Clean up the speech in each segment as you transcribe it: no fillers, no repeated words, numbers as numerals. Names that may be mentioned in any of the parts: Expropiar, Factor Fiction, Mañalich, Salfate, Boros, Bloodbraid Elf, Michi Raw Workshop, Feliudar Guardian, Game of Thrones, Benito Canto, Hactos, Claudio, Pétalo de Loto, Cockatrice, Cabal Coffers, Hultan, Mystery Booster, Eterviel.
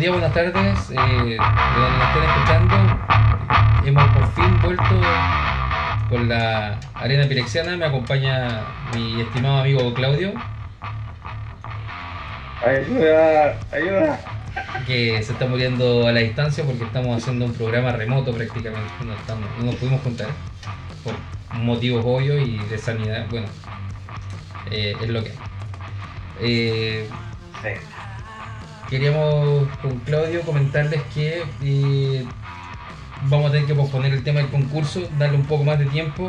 días, buenas tardes, donde nos estén escuchando. Hemos por fin vuelto con la arena pirexiana. Me acompaña mi estimado amigo Claudio. Ayuda, ayuda. Que se está muriendo a la distancia porque estamos haciendo un programa remoto prácticamente. No nos pudimos juntar por motivos obvios y de sanidad. Bueno, es lo que hay. Sí. Queríamos con Claudio comentarles que vamos a tener que posponer el tema del concurso, darle un poco más de tiempo,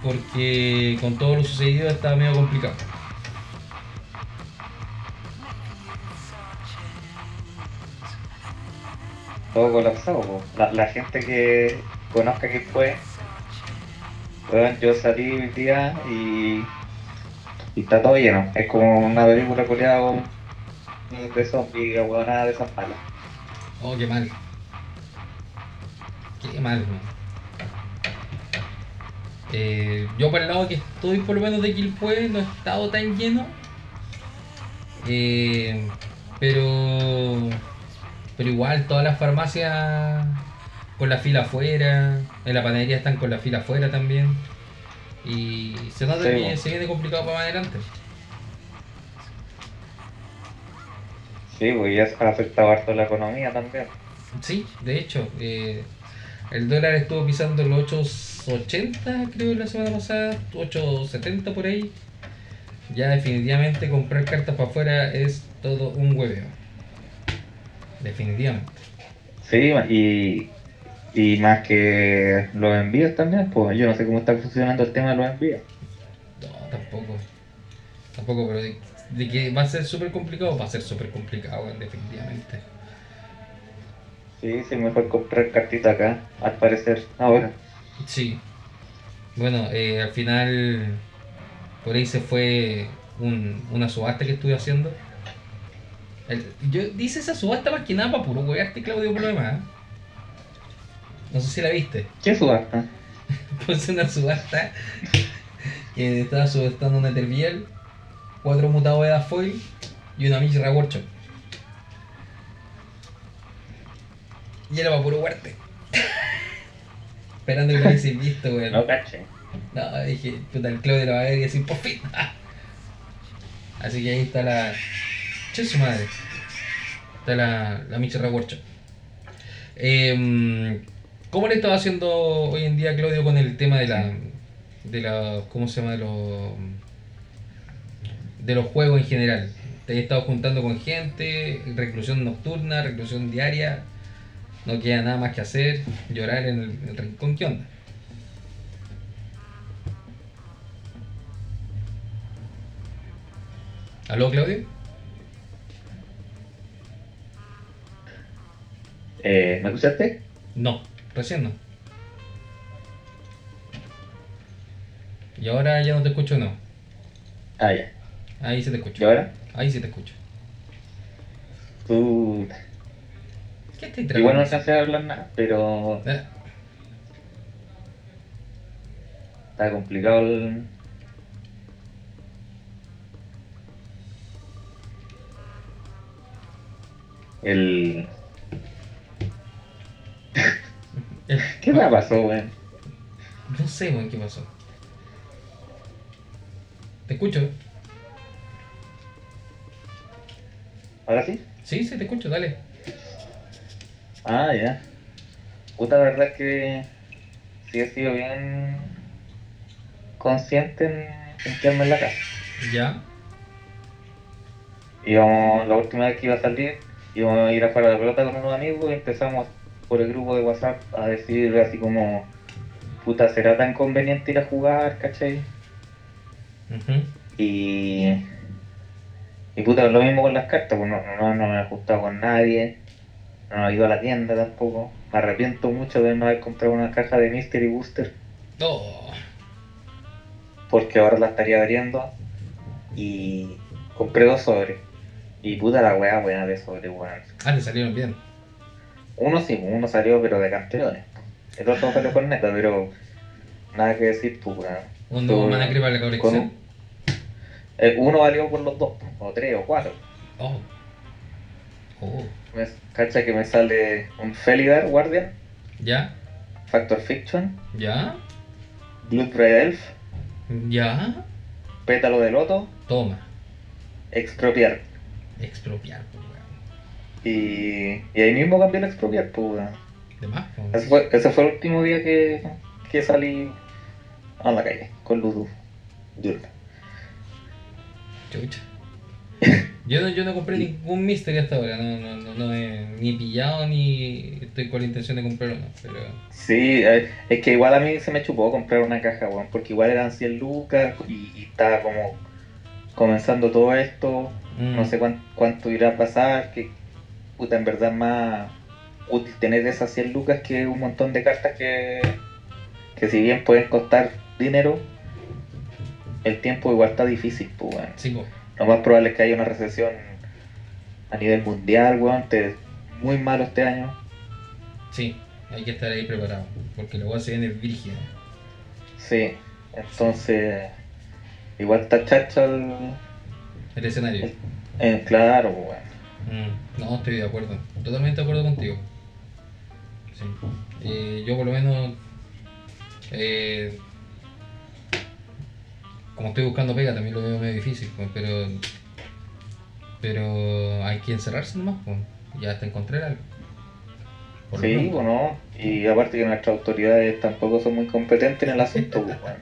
porque con todo lo sucedido está medio complicado. Todo colapsado, la gente que conozca que fue, bueno, yo salí mi día y está todo lleno, es como una película coreada de zombies, la huevonada de esas palas. Oh, qué mal. Qué mal, man. Yo por el lado que estoy, por lo menos de Quilpue, no he estado tan lleno. Pero igual, todas las farmacias con la fila afuera, en la panadería están con la fila afuera también. Y se nota que se viene complicado para más adelante. Sí, pues ya ha afectado harto la economía también. Sí, de hecho, el dólar estuvo pisando los 8.80 creo la semana pasada, 8.70 por ahí. Ya definitivamente comprar cartas para afuera es todo un hueveo. Definitivamente. Sí, y más que los envíos también, pues yo no sé cómo está funcionando el tema de los envíos. No, tampoco, pero de que va a ser súper complicado, definitivamente. Sí, mejor comprar cartita acá, al parecer, ahora. Sí. Bueno, al final, por ahí se fue una subasta que estuve haciendo. Yo hice esa subasta más que nada para puro huearte, Claudio, por lo demás. No sé si la viste. ¿Qué subasta? Pues una subasta que estaba subastando un Eterviel, 4 mutadoras foil y una Michi Raw Workshop. Y era para puro huerte. Esperando que lo hubiese visto, güey. No caché. No, dije, puta, el Claudio lo va a ver y así, por fin. Así que ahí está la... Che su madre. Está la Michi Raw Workshop. ¿Cómo le estaba haciendo hoy en día, Claudio, con el tema de la ¿cómo se llama? De los juegos en general? Te he estado juntando con gente, reclusión nocturna, reclusión diaria, no queda nada más que hacer, llorar en el rincón. ¿Qué onda? ¿Aló, Claudio? ¿Me escuchaste? No, recién no. Y ahora ya no te escucho, no. Ah, ya. Ahí se te escucha. ¿Y ahora? Ahí sí te escucho. Puta. ¿Qué te trae? Igual no alcancé a hablar nada, pero... Está complicado el... ¿Qué me pasó, weón? No sé, weón, qué pasó. Te escucho. ¿Ahora sí? Sí, te escucho, dale. Ah, ya. Puta, la verdad es que sí he sido bien consciente en quedarme en la casa. Ya. Íbamos, la última vez que iba a salir, íbamos a ir a jugar a la pelota con unos amigos y empezamos por el grupo de WhatsApp a decir así como, puta, ¿será tan conveniente ir a jugar, cachai? Uh-huh. Y puta, lo mismo con las cartas, pues no me he ajustado con nadie, no he ido a la tienda tampoco. Me arrepiento mucho de no haber comprado una caja de Mystery Booster. Oh. Porque ahora la estaría abriendo y compré 2 sobres. Y puta la weá buena de sobres, weón. Ah, le salieron bien. Uno salió pero de campeones. El otro salió con neta, pero nada que decir tú, weón. Un nuevo manacre para la colección. Uno valió por los 2, o 3, o 4. Oh. Cacha que me sale un Feliudar Guardian. Ya. Factor Fiction. Ya. Bloodbraid Elf. Ya. Pétalo de Loto. Toma. Expropiar. Expropiar, pues, weón. Y ahí mismo cambié el Expropiar, pues, weón. De más, pues. Ese fue el último día que salí a la calle con Luduf. Diurna. Chucha. Yo no compré ningún Mystery hasta ahora, no he ni pillado ni estoy con la intención de comprar uno, pero... Sí, es que igual a mí se me chupó comprar una caja, weón, porque igual eran 100 lucas y estaba como comenzando todo esto, no sé cuánto irá a pasar, que puta, en verdad es más útil tener esas 100 lucas que un montón de cartas que si bien pueden costar dinero, el tiempo igual está difícil, pues, weón. Sí, pues. Lo más probable es que haya una recesión a nivel mundial, weón, muy malo este año. Sí, hay que estar ahí preparado, porque luego se viene virgen. Sí, entonces igual está chacha el escenario. Claro, weón. No, estoy de acuerdo, totalmente de acuerdo contigo. Sí. Yo por lo menos, como estoy buscando pega, también lo veo medio difícil, pues, pero hay que encerrarse nomás, pues, ya hasta encontrar algo. Sí, o no, y aparte que nuestras autoridades tampoco son muy competentes en el asunto. Pues, bueno.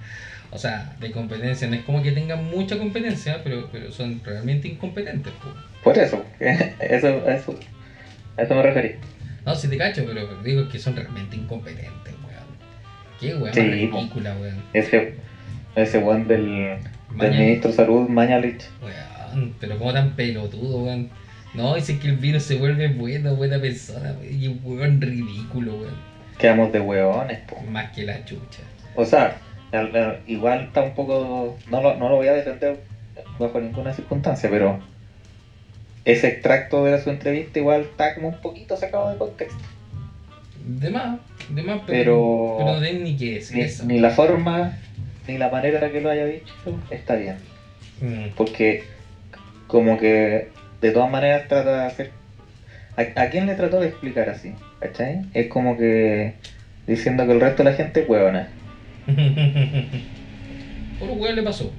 O sea, de competencia, no es como que tengan mucha competencia, pero son realmente incompetentes. Pues. Por eso, a eso me referí. No, sí te cacho, pero digo que son realmente incompetentes, weón. Qué weón, sí, ridícula, weón. Ese weón del ministro de salud, Mañalich. Weón, pero como tan pelotudo, weón. No, dice que el virus se vuelve buena persona, weón. Y un weón ridículo, weón. Quedamos de weones, po. Más que la chucha. O sea, igual tampoco. No lo voy a defender bajo ninguna circunstancia, pero ese extracto de su entrevista igual está como un poquito sacado de contexto. De más, pero no den ni qué decir eso. Ni la forma. Ni la manera en la que lo haya dicho está bien, porque como que de todas maneras trata de hacer ¿a quién le trató de explicar así? ¿Cachai? Es como que diciendo que el resto de la gente es huevona. Por un huevo le pasó.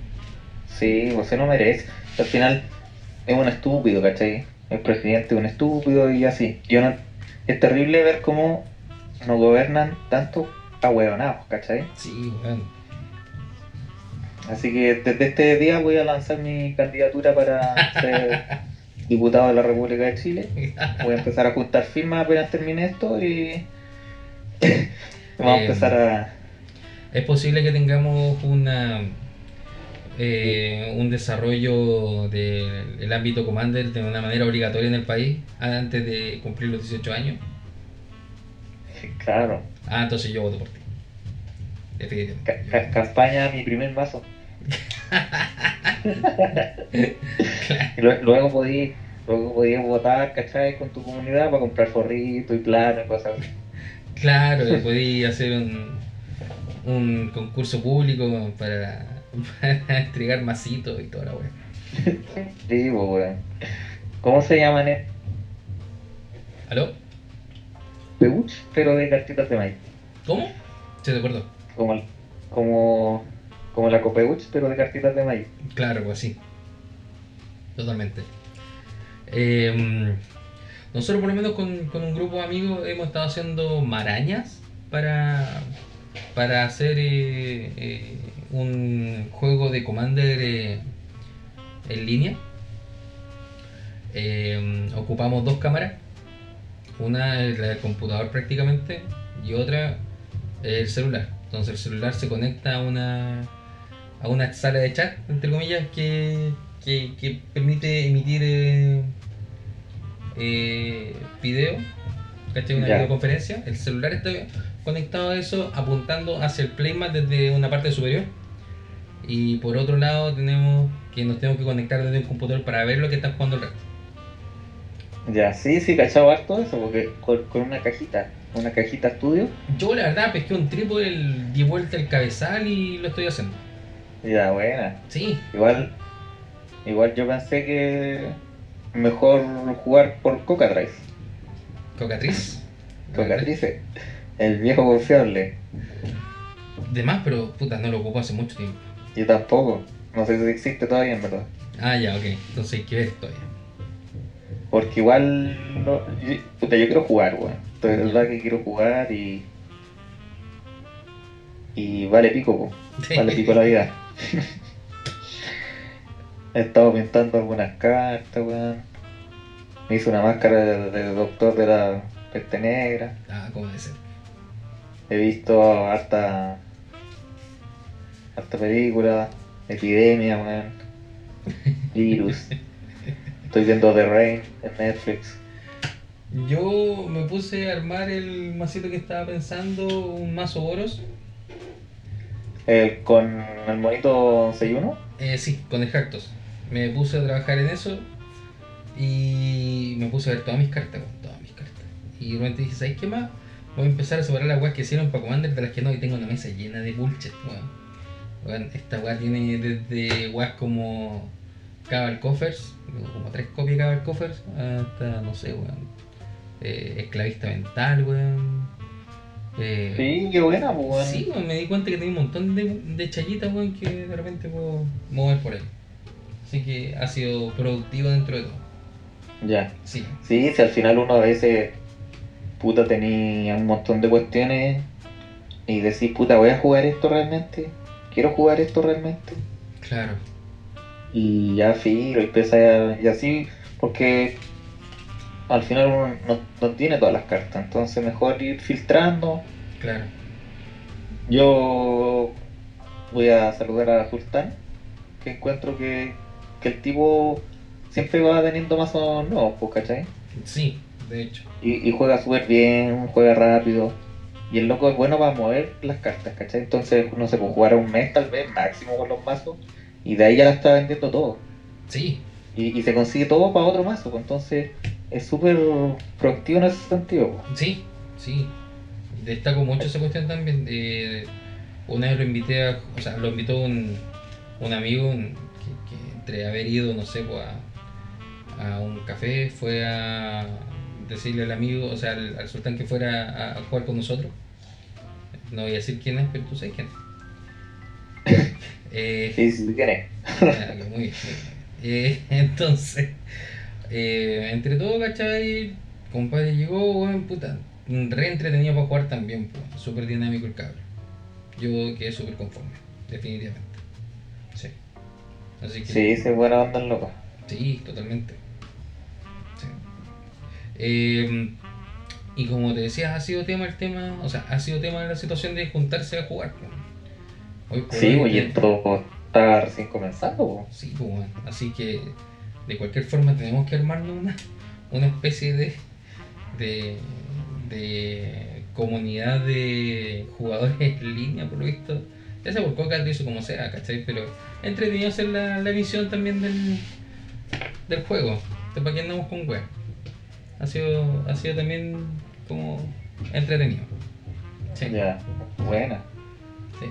Sí, José no merece. Al final es un estúpido, ¿cachai? El presidente es un estúpido y así. Es terrible ver cómo nos gobiernan tantos ahueonados, ¿cachai? Sí, bueno. Así que desde este día voy a lanzar mi candidatura para ser diputado de la República de Chile. Voy a empezar a juntar firmas apenas termine esto y vamos a empezar a... Es posible que tengamos un desarrollo del ámbito Commander de una manera obligatoria en el país antes de cumplir los 18 años. Claro. Ah, entonces yo voto por ti. Campaña mi primer mazo. Claro. Luego podías votar, ¿cachai? Con tu comunidad para comprar forritos y planos y cosas así. Claro, podías hacer un concurso público para entregar masitos y toda la wea. Sí, weón. ¿Cómo se llaman? ¿Aló? Peuch, pero de cartitas de maíz. ¿Cómo? Sí, de acuerdo. Como la Copeuch, pero de cartitas de maíz. Claro, pues sí. Totalmente. Nosotros por lo menos con un grupo de amigos hemos estado haciendo marañas para hacer un juego de Commander en línea. Ocupamos dos cámaras. Una es la del computador prácticamente y otra el celular. Entonces el celular se conecta a una sala de chat, entre comillas, que permite emitir video, ¿cachai? Una videoconferencia. El celular está conectado a eso, apuntando hacia el playmat desde una parte superior. Y por otro lado nos tenemos que conectar desde un computador para ver lo que está jugando el resto. Ya, sí, cachado harto eso, porque con una cajita. ¿Una cajita estudio? Yo la verdad pesqué un trípode, di vuelta el cabezal y lo estoy haciendo. Ya, buena. Sí. Igual yo pensé que mejor jugar por Cockatrice. ¿Cockatrice? Cockatrice, el viejo confiable. De más, pero puta, no lo ocupo hace mucho tiempo. Yo tampoco, no sé si existe todavía en verdad. Ah, ya, ok, entonces hay que ver todavía. Porque igual, no, puta, yo quiero jugar, weón. Entonces es verdad que quiero jugar y... Y vale pico, po. Vale pico la vida. He estado pintando algunas cartas, weón. Me hice una máscara de doctor de la peste negra. Ah, ¿cómo debe ser? He visto harta película, epidemia, weón. Virus. Estoy viendo The Rain en Netflix. Yo me puse a armar el macito que estaba pensando, un mazo Boros. ¿Con el monito 6-1? Sí, con el Hactos. Me puse a trabajar en eso y me puse a ver todas mis cartas. Y realmente dije, ¿sabes qué más? Voy a empezar a separar las weas que hicieron para Commander de las que no, y tengo una mesa llena de bullshit, weón. Bueno, esta wea tiene desde weas como Cabal Coffers, como 3 copias de Cabal Coffers, hasta, no sé, weón, esclavista mental, weón. Sí, qué buena, weón. Sí, weón, me di cuenta que tenía un montón de chayitas, weón, que de repente puedo mover por él. Así que ha sido productivo dentro de todo. Ya. Sí. Sí, si al final uno a veces, puta, tenía un montón de cuestiones y decís, puta, ¿voy a jugar esto realmente? ¿Quiero jugar esto realmente? Claro. Y ya filo, empieza y así, porque... Al final uno no tiene todas las cartas, entonces mejor ir filtrando. Claro. Yo voy a saludar a Hultan, que encuentro que el tipo siempre va teniendo mazos nuevos, ¿cachai? Sí, de hecho. Y juega súper bien, juega rápido. Y el loco es bueno para mover las cartas, ¿cachai? Entonces uno se puede jugar un mes tal vez máximo con los mazos y de ahí ya la está vendiendo todo. Sí. Y se consigue todo para otro mazo, entonces... Es súper proactivo en ese sentido. Sí, sí. Destaco mucho esa cuestión también. Una vez lo invité a... O sea, lo invitó un amigo que entre haber ido, no sé, a un café, fue a decirle al amigo, o sea, al sultán que fuera a jugar con nosotros. No voy a decir quién es, pero tú sabes quién es. Sí, quién es. Muy bien, muy bien. Entonces... entre todo, ¿cachai? Compadre llegó, weón, puta, re entretenido para jugar también, pues, súper dinámico el cable. Yo quedé súper conforme, definitivamente. Sí. Así que... Sí, se puede andar loco. Sí, totalmente. Sí. Y como te decía, ha sido tema de la situación de juntarse a jugar, pues. Sí, hoy esto está recién comenzando, pues. Sí, pues, bueno, así que... De cualquier forma tenemos que armarnos una especie de comunidad de jugadores en línea, por lo visto. Ya sea por Cockatrice o como sea, ¿cachai? Pero entretenido hacer la misión también del juego. Entonces, ¿para qué andamos con web? Ha sido también como entretenido. Sí. Ya, buena. Sí.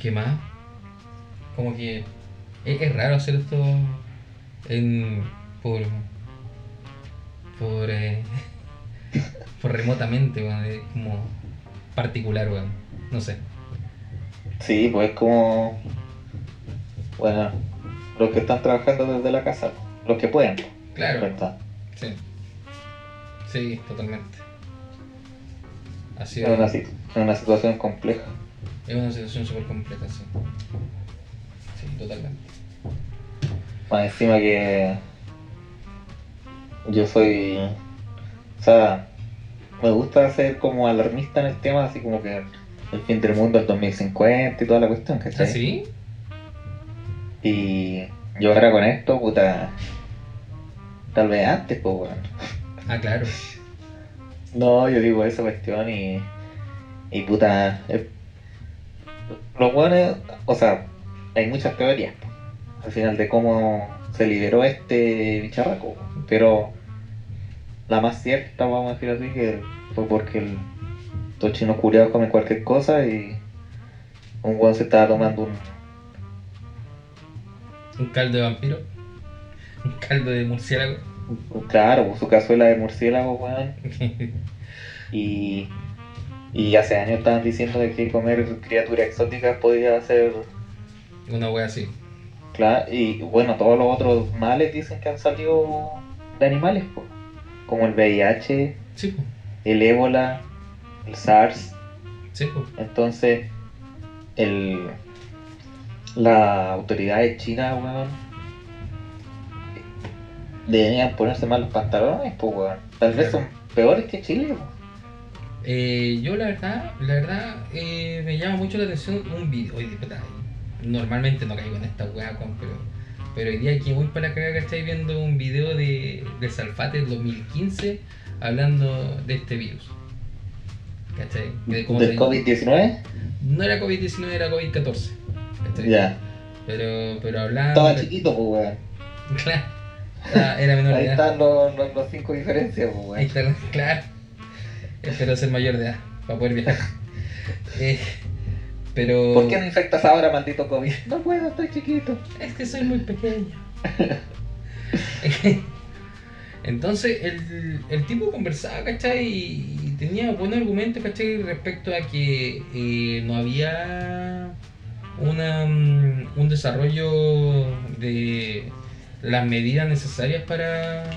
¿Qué más? Como que... Es raro hacer esto por remotamente, bueno, es como particular, bueno, no sé. Sí, pues como, bueno, los que están trabajando desde la casa, los que pueden. Claro. Sí. Sí, totalmente. Así es. Es una situación compleja. Es una situación súper compleja, sí. Sí, totalmente. Más encima que yo soy, o sea, me gusta ser como alarmista en el tema, así como que el fin del mundo es 2050 y toda la cuestión, ¿cachai? ¿Ah, sí? Y yo ahora con esto, puta, tal vez antes, pues, bueno. Ah, claro. No, yo digo esa cuestión y puta, los hueones, o sea, hay muchas teorías, pues, al final de cómo se liberó este bicharraco, pero la más cierta, vamos a decir así, que fue porque los chinos curiados comen cualquier cosa y un hueón se estaba tomando Un caldo de vampiro. Un caldo de murciélago. Claro, su cazuela de murciélago, weón. Y hace años estaban diciendo de que comer criaturas exóticas podía hacer... una wea así. Claro, y bueno, todos los otros males dicen que han salido de animales, po. Como el VIH, sí, po, el ébola, el SARS. Sí, po. Entonces, la autoridad de China, weón, deberían ponerse mal los pantalones, pues, weón. Tal vez son peores que Chile, weón. Yo la verdad, me llama mucho la atención un video. Oye, puta, normalmente no caigo en esta weá, pero hoy día que voy para acá, ¿cachai? Viendo un video de Salfate del 2015 hablando de este virus. ¿Cachai? ¿Del COVID-19? No era COVID-19, era COVID-14. ¿Cachai? Ya. Pero hablando... estaba chiquito, pues, weón. Claro. Era menor de edad. Ahí están los 5 diferencias, pues, güey. Ahí están, claro. Espero ser mayor de edad para poder viajar. Pero... ¿por qué no infectas ahora, maldito COVID? No puedo, estoy chiquito. Es que soy muy pequeño. Entonces, el tipo conversaba, ¿cachai? Y tenía buenos argumentos, ¿cachai? Respecto a que no había un desarrollo de... las medidas necesarias para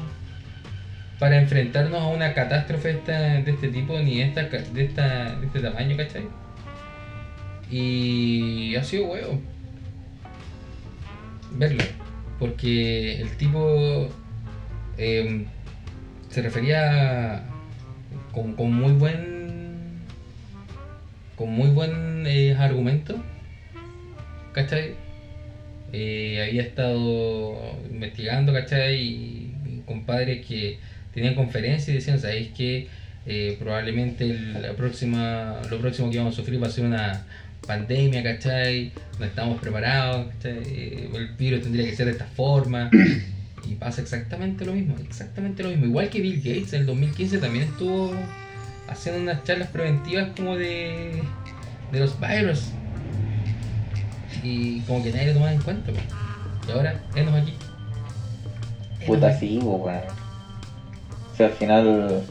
enfrentarnos a una catástrofe de este tipo, ni de este tamaño, ¿cachai? Y ha sido huevo verlo, porque el tipo se refería con muy buen argumento, ¿cachai? Había estado investigando, ¿cachai? Y compadres que tenían conferencias y decían, ¿sabéis que probablemente lo próximo que vamos a sufrir va a ser una pandemia, ¿cachai? No estamos preparados, ¿cachai? El virus tendría que ser de esta forma. Y pasa exactamente lo mismo. Igual que Bill Gates en el 2015 también estuvo haciendo unas charlas preventivas como de los virus. Y como que nadie lo tomaba en cuenta, pues. Y ahora, enos aquí. Puta, sí, weón. O sea, al final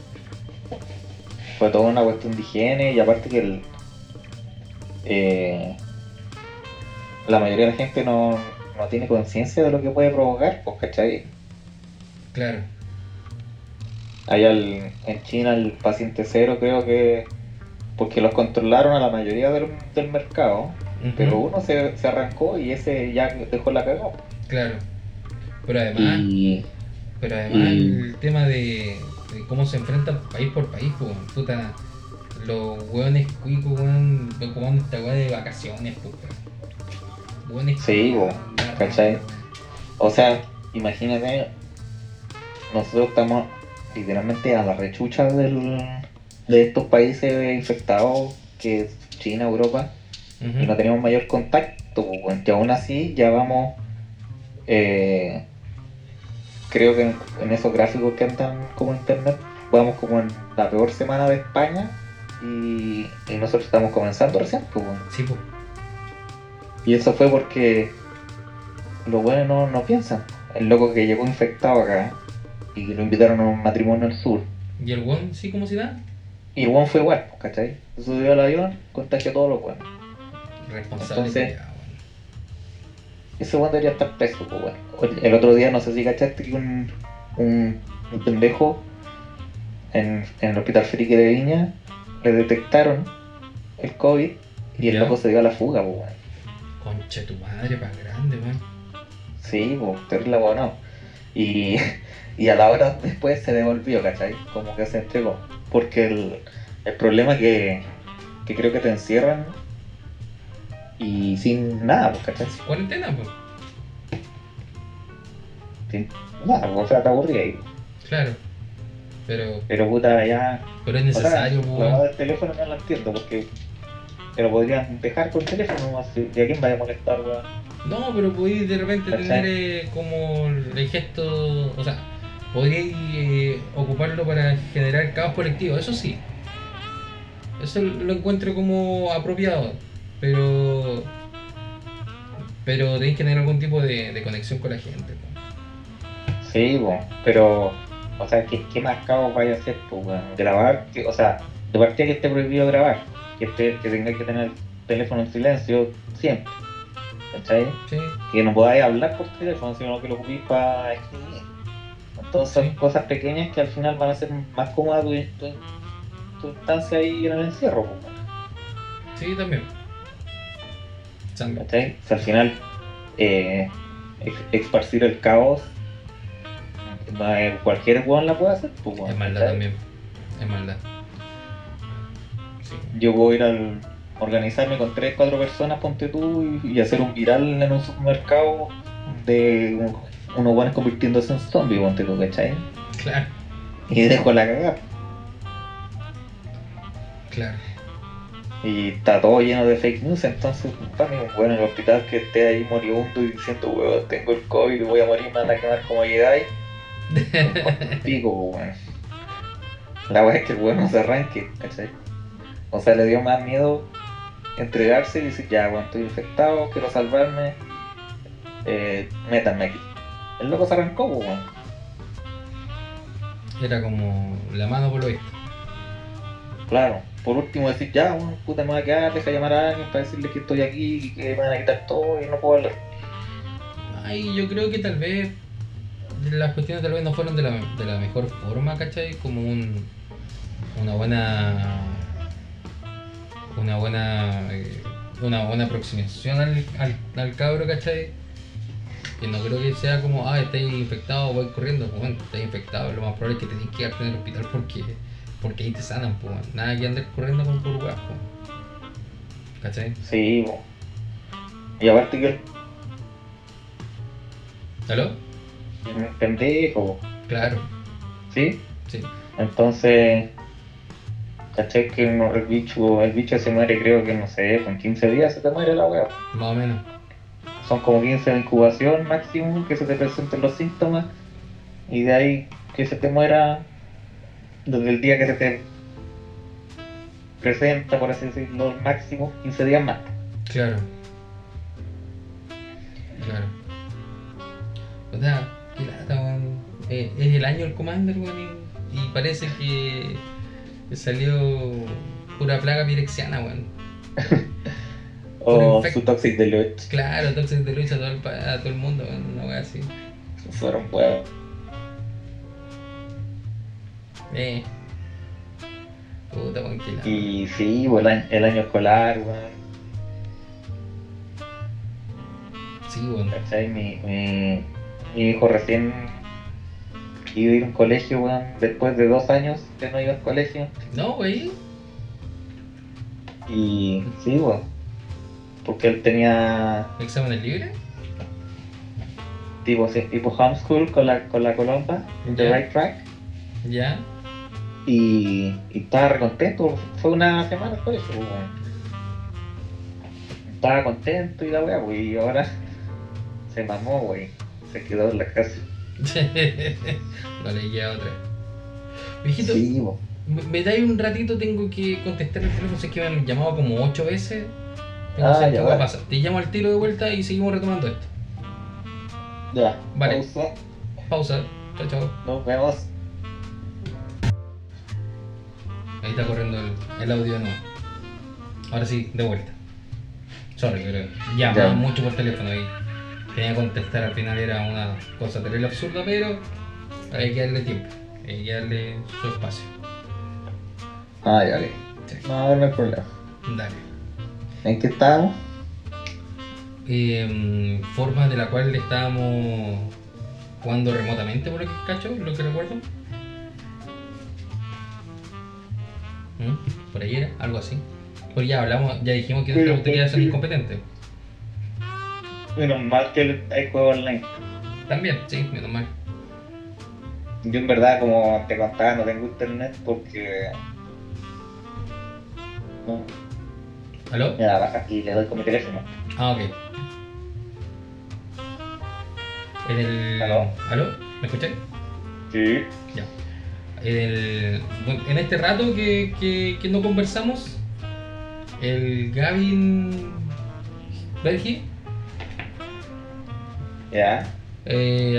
fue toda una cuestión de higiene, y aparte que la mayoría de la gente no tiene conciencia de lo que puede provocar, pues, ¿cachai? Claro. Allá en China el paciente cero, creo que porque los controlaron a la mayoría del mercado. Pero uno se arrancó y ese ya dejó la cagada. Claro. Pero además el tema de cómo se enfrentan país por país, pues, puta, los hueones cuicos, weón, ocupando esta weá de vacaciones, pues, hueones. Sí, weón, ¿cachai? O sea, imagínate, nosotros estamos literalmente a la rechucha de estos países infectados, que es China, Europa. Y no tenemos mayor contacto, pues, y aún así ya vamos, creo que en esos gráficos que andan como internet, vamos como en la peor semana de España, y nosotros estamos comenzando recién, pues. Sí, pues. Y eso fue porque los buenos no piensan. El loco que llegó infectado acá, y lo invitaron a un matrimonio al sur. ¿Y el buen sí como si da? Y el buen fue igual, ¿cachai? Se subió al avión, contagió a todos los buenos. Responsable. Entonces, ya, bueno, ese weón debería estar preso, pues, weón. El otro día, no sé si cachaste que un pendejo en el hospital Friki de Viña le detectaron el COVID y el loco se dio a la fuga, pues, weón. Concha tu madre, pa' grande, weón. Sí, pues, terrible, weón, no. Y a la hora después se devolvió, ¿cachai? Como que se entregó. Porque el problema que creo que te encierran y sin nada, pues, ¿cachai? Cuarentena, pues. Sin nada, pues, o sea, te aburrí ahí. Claro. Pero puta, ya... pero es necesario, pues. O sea, el teléfono no lo entiendo, porque... te lo podrían dejar con teléfono, más si... ¿y a quién vaya a molestar, weón? No, pero podéis de repente, ¿cachai?, tener como el gesto... o sea, podéis ocuparlo para generar caos colectivo, eso sí. Eso lo encuentro como apropiado. Pero pero tenéis que tener algún tipo de conexión con la gente. Sí, bueno, pero, o sea, ¿qué más cabo vaya a hacer? Pues, bueno, grabar, o sea, de partida que esté prohibido grabar, que tengáis que tener el teléfono en silencio siempre, ¿cachai? Sí. Que no podáis hablar por teléfono, sino que lo ocupéis para escribir. Entonces son cosas pequeñas que al final van a ser más cómodas tu instancia ahí en el encierro, pues. Sí, también. ¿Cachai? O sea, al final, esparcir el caos, cualquier hueón la puede hacer, pues, bueno, es maldad, ¿sabes? También, es maldad. Sí. Yo puedo ir al organizarme con 3-4 personas, ponte tú, y hacer un viral en un supermercado de unos hueones convirtiéndose en zombies, ponte tú, ¿cachai? Claro. Y dejo la cagada. Claro. Y está todo lleno de fake news, entonces, bueno, en el hospital que esté ahí moribundo y diciendo, huevón, tengo el COVID, voy a morir, me van a quemar como llegáis. Pico, weón. La weá es que el weón no se arranque, ¿cachai? O sea, le dio más miedo entregarse y decir, ya, weón, estoy infectado, quiero salvarme, métanme aquí. El loco se arrancó, weón. Era como la mano por lo visto. Claro. Por último decir, ya, bueno, puta, me voy a quedar, deja llamar a alguien para decirle que estoy aquí y que me van a quitar todo y no puedo hablar. Ay, yo creo que tal vez las cuestiones tal vez no fueron de la mejor forma, ¿cachai? Como una buena aproximación al cabro, ¿cachai? Que no creo que sea como, estáis infectado, voy corriendo. Bueno, estáis infectado, lo más probable es que tenéis que irte en el hospital porque ahí te sanan, pues, nada que andes corriendo con tu lugar, pues. ¿Cachai? Sí, pues. Y aparte que... ¿Aló? Me pendejo. Claro. ¿Sí? Sí. Entonces... ¿Cachai? Que el bicho se muere, creo que, no sé, con 15 días se te muere la weá. Más o menos. Son como 15 de incubación máximo, que se te presenten los síntomas. Y de ahí que se te muera... Desde el día que se te presenta, por así decirlo, el máximo 15 días más. Claro. Claro. O sea, qué lata, weón. Es el año del Commander, weón. Y parece que salió pura plaga pirexiana, weón. O su Toxic Deluxe. Claro, Toxic Deluxe a todo el mundo, weón. Una weá así. Fueron huevos. Puta, tranquila. Y sí, bueno, el año escolar, weón. Bueno. Sí, bueno. ¿Cachai? Mi hijo recién iba a ir a un colegio, weón, bueno, después de 2 años que no iba al colegio. No, güey. Y sí, weón. Bueno, porque él tenía... ¿Exámenes libres? Tipo homeschool con la colomba, yeah. The right track. Ya. Y estaba re contento, fue una semana por eso, pues, bueno. Estaba contento y la weá, wey, y ahora se mamó, wey, se quedó en la casa. No le queda otra. Viejito, sí, me dais un ratito, tengo que contestar el teléfono, sé que me han llamado como 8 veces. Tengo que pasar. Te llamo al tiro de vuelta y seguimos retomando esto. Ya, vale. Pausa. Chao. Nos vemos. Ahí está corriendo el audio de nuevo. Ahora sí, de vuelta. Sorry, pero llamaba mucho por teléfono y tenía que contestar, al final era una cosa terrible absurda, pero hay que darle tiempo, hay que darle su espacio. Ah, ya le. Sí. No hay problema. Dale. ¿En qué estábamos? Formas de la cual estábamos jugando remotamente, por lo que cacho, lo que recuerdo. Por ahí era, algo así. Pues ya hablamos, ya dijimos que nuestras autoridades son incompetentes. Menos mal que hay juegos online. También, sí, menos mal. Yo en verdad, como te contaba, no tengo internet porque... No. ¿Aló? Ya la baja y le doy con mi teléfono. Ah, ok. ¿Aló? ¿Me escucháis? Sí. Ya. En este rato que no conversamos, el Gavin Bergi Ya.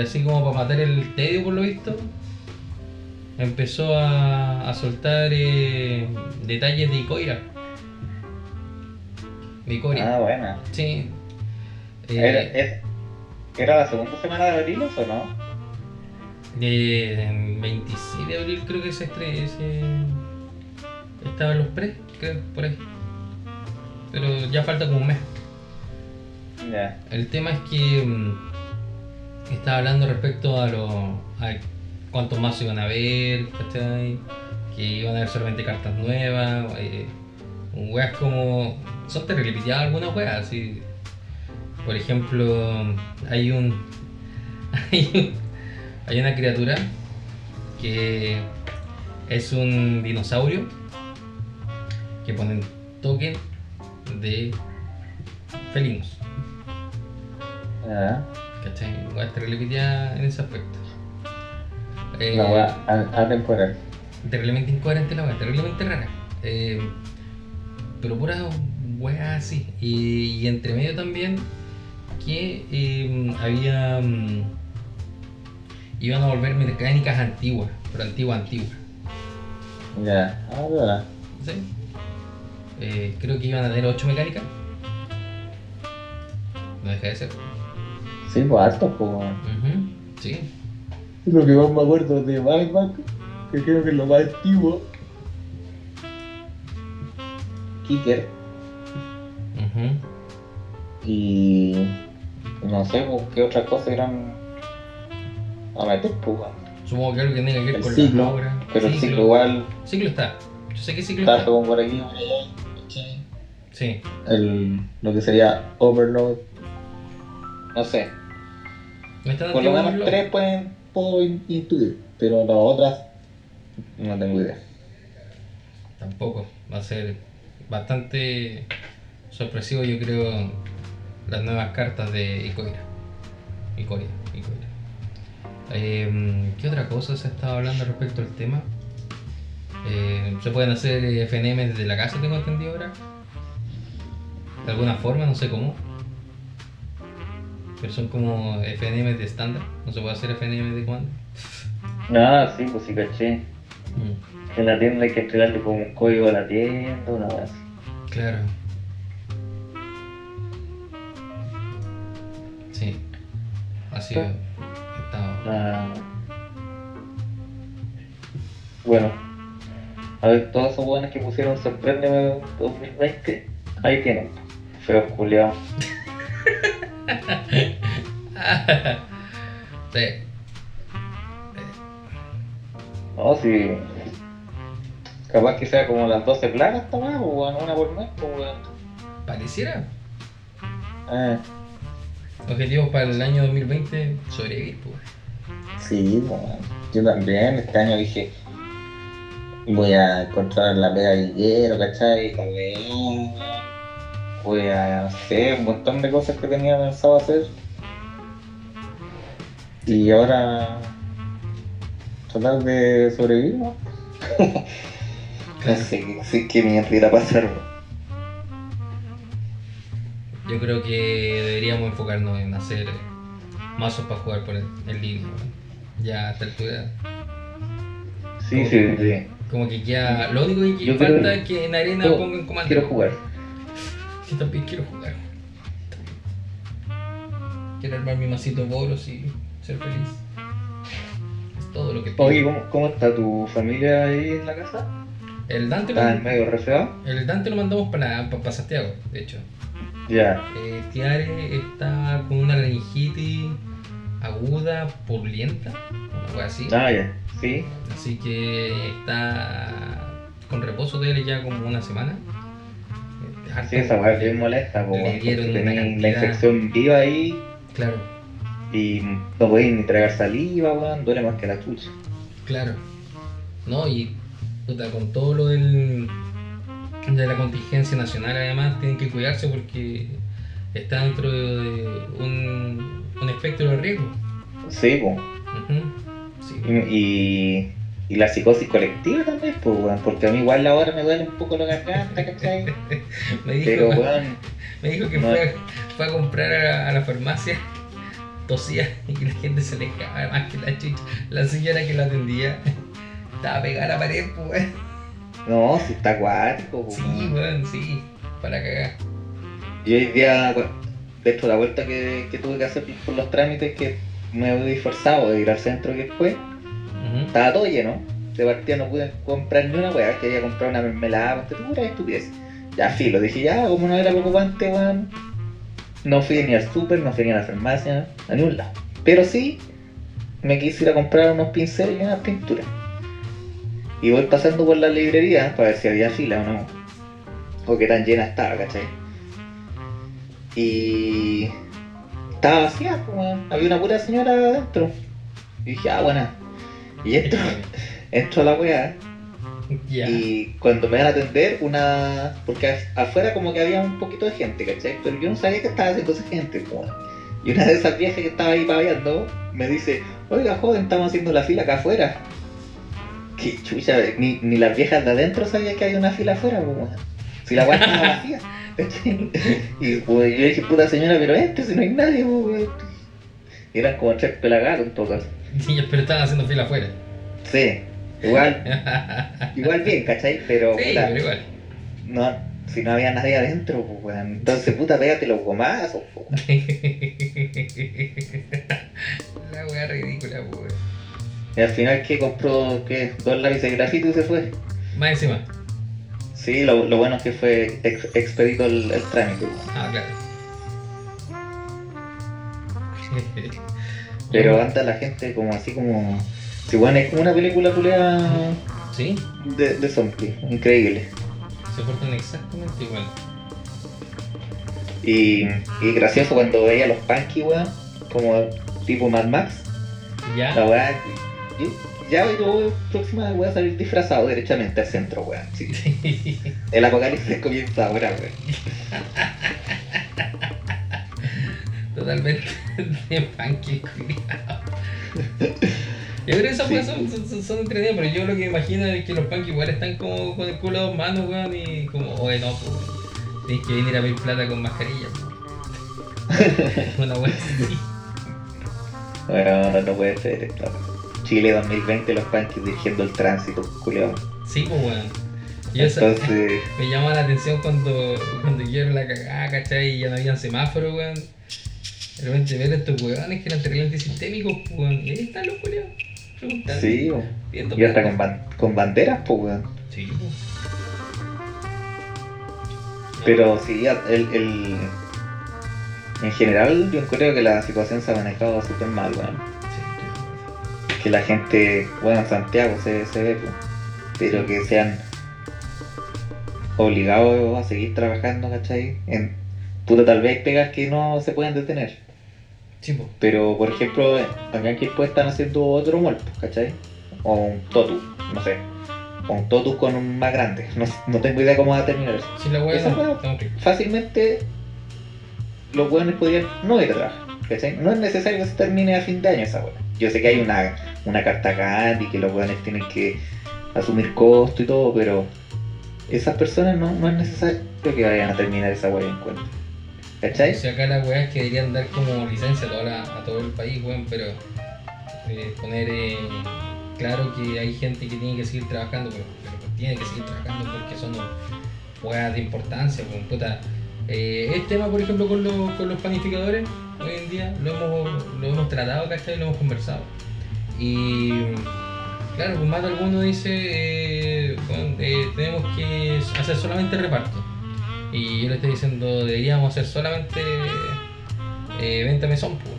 Así como para matar el tedio, por lo visto, empezó a soltar detalles de Ikoria. Ah, buena. Sí. ¿Era la segunda semana de abril o no? De 26 de abril creo que se estrenó. Estaban los pre, creo, por ahí. Pero ya falta como un mes. Ya. Yeah. El tema es que estaba hablando respecto a cuántos mazos iban a haber, ¿cachai? Que iban a haber solamente cartas nuevas, weas como... Son terribilipilladas algunas weas, así. Por ejemplo, hay una criatura que es un dinosaurio que ponen token de felinos. ¿Cachai? Weas terribilipilladas en ese aspecto. La wea atemporal. Terriblemente incoherente la wea, terriblemente rara. Pero puras weas así. Y entre medio también que había... iban a volver mecánicas antiguas, pero antiguas. Ya, ahora. Sí. Creo que iban a tener 8 mecánicas. No deja de ser. Sí, pues hartos, pues. Sí. Lo que más me acuerdo de Buyback, que creo que es lo más antiguo. Kicker. Y... no sé qué otras cosas eran... a meter, pues. Supongo que algo que tenga que ver con la obra. Pero el ciclo igual... ciclo está. Yo sé que ciclo está. Como por aquí. Sí. Lo que sería Overload. No sé. Por lo menos 3 puedo intuir, pero las otras no tengo idea. Tampoco. Va a ser bastante sorpresivo, yo creo, las nuevas cartas de Ikoria. ¿Qué otra cosa se estaba hablando respecto al tema? ¿Se pueden hacer FNM desde la casa, tengo entendido ahora? De alguna forma, no sé cómo. Pero son como FNM de estándar, no se puede hacer FNM de cuándo. Ah, sí, pues sí, caché. En la tienda hay que entregarle como un código a la tienda, una base. Claro. Sí. Así es. Bueno. A ver, todos esos buenos que pusieron sorpréndeme 2020, ahí tienen. Feos culiados. Sí. No, sí. Capaz que sea como las 12 plagas, está más, o una por mes, o... Pareciera. Objetivos para el año 2020, sobrevivir, pues. Sí, pues, yo también este año dije, voy a encontrar la pega de guillero, ¿cachai? También voy a hacer un montón de cosas que tenía pensado hacer. Y ahora... tratar de sobrevivir, ¿no? No sé, sí que me irá a pasar. Yo creo que deberíamos enfocarnos en hacer mazos para jugar por el línea, ¿no? Ya a esta altura. Sí. Como que ya... lo único que yo falta es que en arena pongan comando. Quiero jugar. Sí, también quiero jugar. Quiero armar mi masito Boros y ser feliz. Es todo lo que pido. Oye, ¿cómo está tu familia ahí en la casa? El Dante, el Dante lo mandamos para Santiago, de hecho. Ya. Tiare está con una laringitis aguda, purulenta, algo así. Sí. Así que está con reposo de él ya como una semana. Sí, esa hueá es bien molesta, le dieron una cantidad... la infección viva ahí. Claro. Y no podéis ni tragar saliva, duele más que la chucha. Claro. No, y... con todo lo de la contingencia nacional, además tienen que cuidarse porque está dentro de un espectro de riesgo. Sí, pues. Sí. Y la psicosis colectiva también, pues, porque a mí igual ahora me duele un poco la garganta, ¿cachai? Me dijo que fue a comprar a la farmacia tosía y la gente se alejaba más que la chucha. La señora que la atendía estaba pegada a la pared, pues. No, si está acuático, pues. Sí, weón, bueno, sí, para cagar. Y hoy día, de hecho, la vuelta que tuve que hacer por los trámites que me había disforzado de ir al centro que fue, estaba todo lleno. De partida no pude comprar ni una weá, quería comprar una mermelada, una estupidez. Ya filo, dije ya, como no era preocupante, weón. No fui ni al súper, no fui ni a la farmacia, a ningún lado. Pero sí, me quise ir a comprar unos pinceles y unas pinturas. Y voy pasando por la librería para ver si había fila o no. O qué tan llena estaba, ¿cachai? Y... estaba vacía, weón. Había una pura señora adentro. Y dije, ah, buena. Y entro a la weá. Yeah. Y cuando me van a atender, una... porque afuera como que había un poquito de gente, ¿cachai? Pero yo no sabía que estaba haciendo esa gente, weón. Y una de esas viejas que estaba ahí paveando me dice, oiga, joven, estamos haciendo la fila acá afuera. Qué chucha, ni las viejas de adentro sabían que había una fila afuera, weón. Si la weá estaba vacía. Y pues, yo dije, puta señora, pero si no hay nadie, weón. Y eran como tres pelagatos en todo caso. Sí, pero estaban haciendo fila afuera. Sí. Igual bien, ¿cachai? Pero, sí, puta, pero igual. No, si no había nadie adentro, pues, weón. Entonces, puta, pégate los gomazos, pues, weón. La weá ridícula, pues, weón. Y al final, ¿qué? Compró, ¿qué? 2 lápices de grafito y se fue. Más encima. Sí, lo bueno es que fue expedito el trámite, weón. Ah, claro. Pero anda la gente como así como... Sí, bueno, es como una película culera. ¿Sí? De zombies, increíble. Se portan exactamente igual. Y gracioso cuando veía los punky, weón, como tipo Mad Max. Ya. La weá. Ya yo próxima voy a salir disfrazado derechamente al centro, weón. Sí. El apocalipsis comienza ahora, weón. Totalmente de punky culiao. Yo creo que esas weas son entretenidas, pero yo lo que imagino es que los punks igual están como con el culo a dos manos, weón, y como, oye, no, pues, weón, tienes que venir a pedir plata con mascarilla, weón. Una wea así. Bueno, no puede ser esto. Chile 2020, los punks dirigiendo el tránsito, culiao. Sí, pues, weón. Y eso entonces... me llama la atención cuando quiero la cagada, ¿cachai? Y ya no había semáforo, weón. De repente ver a estos weones que eran terriblemente sistémicos, weón. Y ahí están los culiados. Sí, weón. Y hasta con banderas, pues, weón. Sí, weón. Pero sí, en general yo creo que la situación se ha manejado súper mal, weón. Sí, que la gente, bueno, en Santiago se ve, pues, pero que se han obligado a seguir trabajando, ¿cachai? En, puta, tal vez pegas que no se pueden detener. Sí, po. Pero, por ejemplo, acá en Quilpue están haciendo otro mall, ¿cachai? O un totus, no sé. O un totus con un más grande. No tengo idea cómo va a terminar eso. Si la hueá no, fácilmente los hueones podrían no ir a trabajar, ¿cachai? No es necesario que se termine a fin de año esa hueá. Yo sé que hay una carta GAN y que los hueones tienen que asumir costo y todo, pero esas personas no es necesario que vayan a terminar esa hueá en cuenta. ¿Cachai? O sea, acá las weas que deberían dar como licencia a todo el país, weón, pero poner claro que hay gente que tiene que seguir trabajando, pero tiene que seguir trabajando porque son weas de importancia, weón, puta. El tema, por ejemplo, con los panificadores, hoy en día lo hemos tratado, ¿cachai? Lo hemos conversado. Y claro, pues más de alguno dice, tenemos que hacer solamente reparto. Y yo le estoy diciendo, deberíamos hacer solamente venta mesón, pues.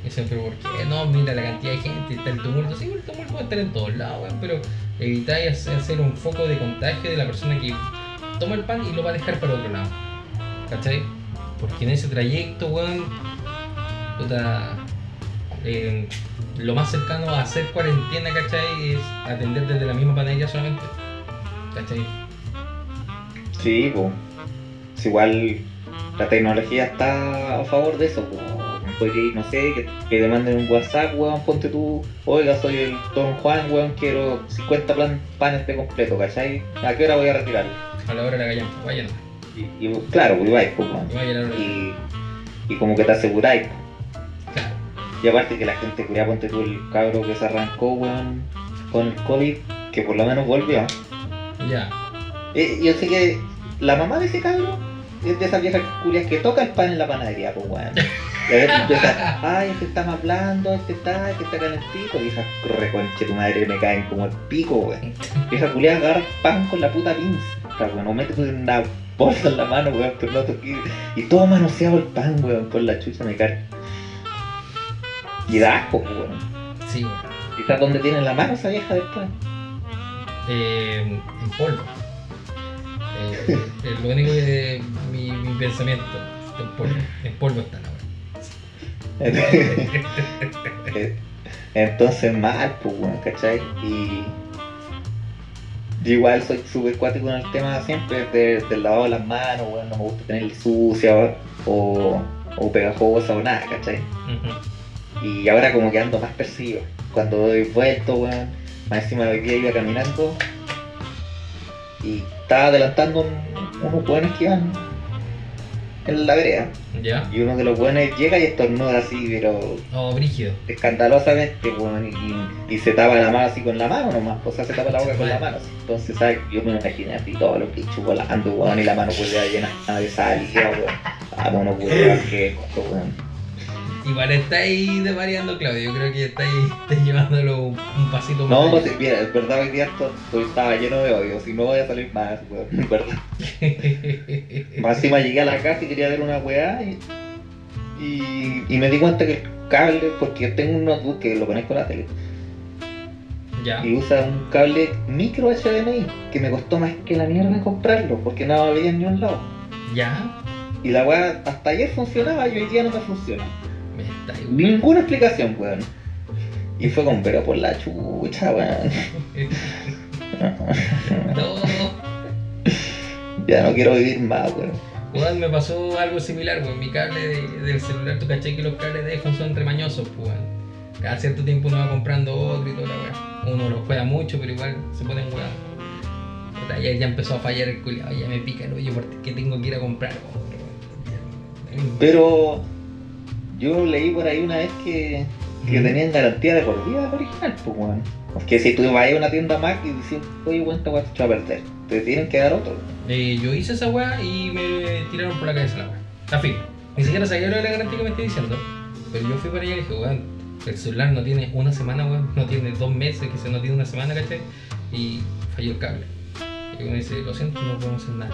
Y dicen, pero ¿por qué? No, mira la cantidad de gente, está el tumulto. Sí, el tumulto va a estar en todos lados, weón, pero evitáis hacer un foco de contagio de la persona que toma el pan y lo va a dejar para otro lado. ¿Cachai? Porque en ese trayecto, weón, lo más cercano a hacer cuarentena, ¿cachai? Es atender desde la misma panadería solamente. ¿Cachai? Sí, pues. Igual la tecnología está a favor de eso, pues. Porque, no sé, que te manden un WhatsApp, weón, ponte tú, oiga, soy el Don Juan, weón, quiero 50 panes de completo, ¿cachai? ¿A qué hora voy a retirarlo? A la hora de la gallampa, vayan. Y claro, pues, vais, pues, y como que te aseguráis, pues. Claro. Y aparte que la gente culiada, ponte tú el cabro que se arrancó, weón, con el COVID, que por lo menos volvió. Ya. Yo sé que la mamá de ese cabro es de esas viejas culias que toca el pan en la panadería, pues weón. Y a veces empieza, ay, este está más blando, este está calentito, vieja reconche tu madre, me caen como el pico, weón. Vieja culiada agarra pan con la puta pinza, weón, o mete tu en la bolsa en la mano, weón, pero no toque. Y todo manoseado el pan, weón, por la chucha me cae. Y da asco, weón. Sí, weón. ¿Y está donde tiene la mano esa vieja después? En polvo. Lo único que mi pensamiento en polvo está la weón. Entonces mal, pues weón, ¿cachai? Y yo igual soy súper cuático en el tema siempre del lavado de las manos, weón, no me gusta tener sucia o pegajosa o nada, ¿cachai? Uh-huh. Y ahora como que ando más percibido. Cuando doy vuelto, weón, más encima de hoy día iba caminando y estaba adelantando unos weones que iban en la vereda. Ya. Y uno de los weones llega y estornuda así, pero... Oh, brígido. Escandalosamente, weón, y se tapa la mano así con la mano nomás. O sea, se tapa la boca con la mano así. Entonces, ¿sabes? Yo me imaginé así todos los bichos volando, weón, y la mano pues ya llena de salida, weón. Ah, bueno, weón, qué esto, weón. Igual estáis desvariando, Claudio, yo creo que estáis llevándolo un pasito más. No, pues mira, es verdad hoy día estaba lleno de odio, si no voy a salir más, weón, es verdad. Más encima llegué a la casa y quería ver una weá y me di cuenta que el cable, porque yo tengo un notebook que lo conecto a la tele. Ya. Y usa un cable micro HDMI, que me costó más que la mierda comprarlo, porque no lo veía en ningún lado. Ya. Y la weá hasta ayer funcionaba y hoy día no me funciona. Ninguna explicación, weón. Y fue con pero por la chucha, weón. No. Ya no quiero vivir más, weón. Weón, me pasó algo similar, weón. Mi cable del celular, tú caché que los cables de iPhone son tremañosos, weón. Cada cierto tiempo uno va comprando otro y toda la weón. Uno los juega mucho, pero igual se ponen weón. Ya empezó a fallar el culiado, ya me pica el hoyo porque tengo que ir a comprar otro, weón. Pero... yo leí por ahí una vez que tenían garantía de por vida original, pues weón. Porque si tú vas a una tienda Mac y dices, oye weón, esta weá te va a perder, te tienen que dar otro. Yo hice esa weá y me tiraron por la cabeza la weá. La firma. Ni siquiera sabía lo de la garantía que me estoy diciendo. Pero yo fui para allá y dije, weón, el celular no tiene una semana, weón, no tiene 2 meses, que se no tiene una semana, ¿cachai? Y falló el cable. Y uno dice, lo siento, no podemos hacer nada.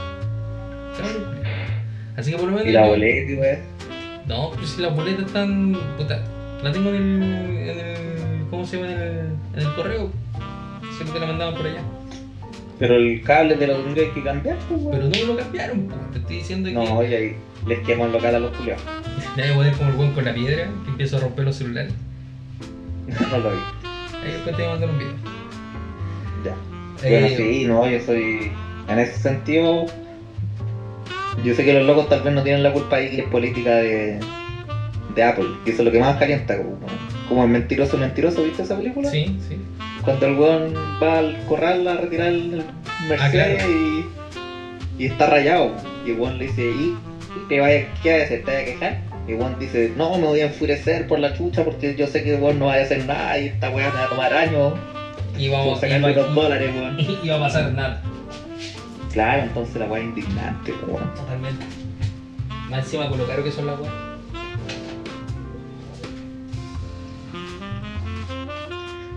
Así que por lo menos. Y la boleta, weón. No, pero si las boletas están... puta, la tengo en el ¿cómo se llama? En el correo. Siempre te la mandaban por allá. Pero el cable te lo tendrías que cambiar, pues, weón. Pero no me lo cambiaron, pues. Te estoy diciendo que... No, oye, les quemo el local a los culiados. Ya me voy a poner como el weón con la piedra, que empiezo a romper los celulares. No lo vi. Ahí después te voy a mandar un video. Ya. Bueno, sí, no, yo soy... en ese sentido... yo sé que los locos tal vez no tienen la culpa ahí, que es política de Apple, que eso es lo que más calienta, como el mentiroso, ¿viste esa película? Sí, sí. Cuando el weón va al corral a retirar el Mercedes, claro. y está rayado, y el weón le dice, ¿y te vaya a hacer? ¿Te vaya a quejar? Y el weón dice, no, me voy a enfurecer por la chucha, porque yo sé que el weón no va a hacer nada, y esta weá me va a tomar años, y vamos a sacarme los dólares, weón. Y va a pasar nada. Claro, entonces la weá es indignante, weón. Totalmente. Más encima con lo caro que son las weas.